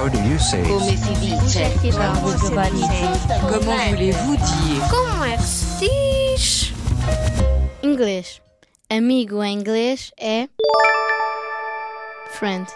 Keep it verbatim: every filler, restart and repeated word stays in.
How do you say? Come si dice? Como voulez-vous dire? Como é que se diz? Inglês. Amigo em inglês é friend.